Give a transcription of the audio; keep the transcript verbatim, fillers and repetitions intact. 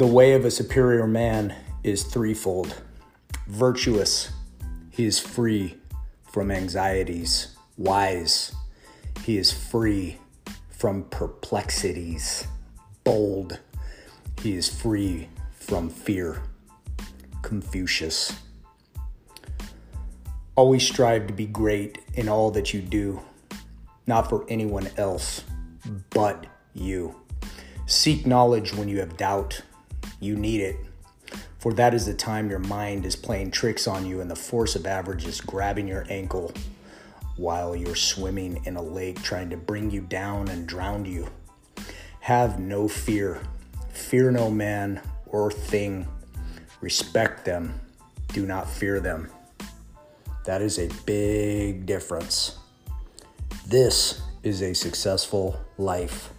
The way of a superior man is threefold. Virtuous, he is free from anxieties. Wise, he is free from perplexities. Bold, he is free from fear. Confucius. Always strive to be great in all that you do, not for anyone else but you. Seek knowledge when you have doubt. You need it, for that is the time your mind is playing tricks on you and the force of average is grabbing your ankle while you're swimming in a lake trying to bring you down and drown you. Have no fear. Fear no man or thing. Respect them. Do not fear them. That is a big difference. This is a successful life.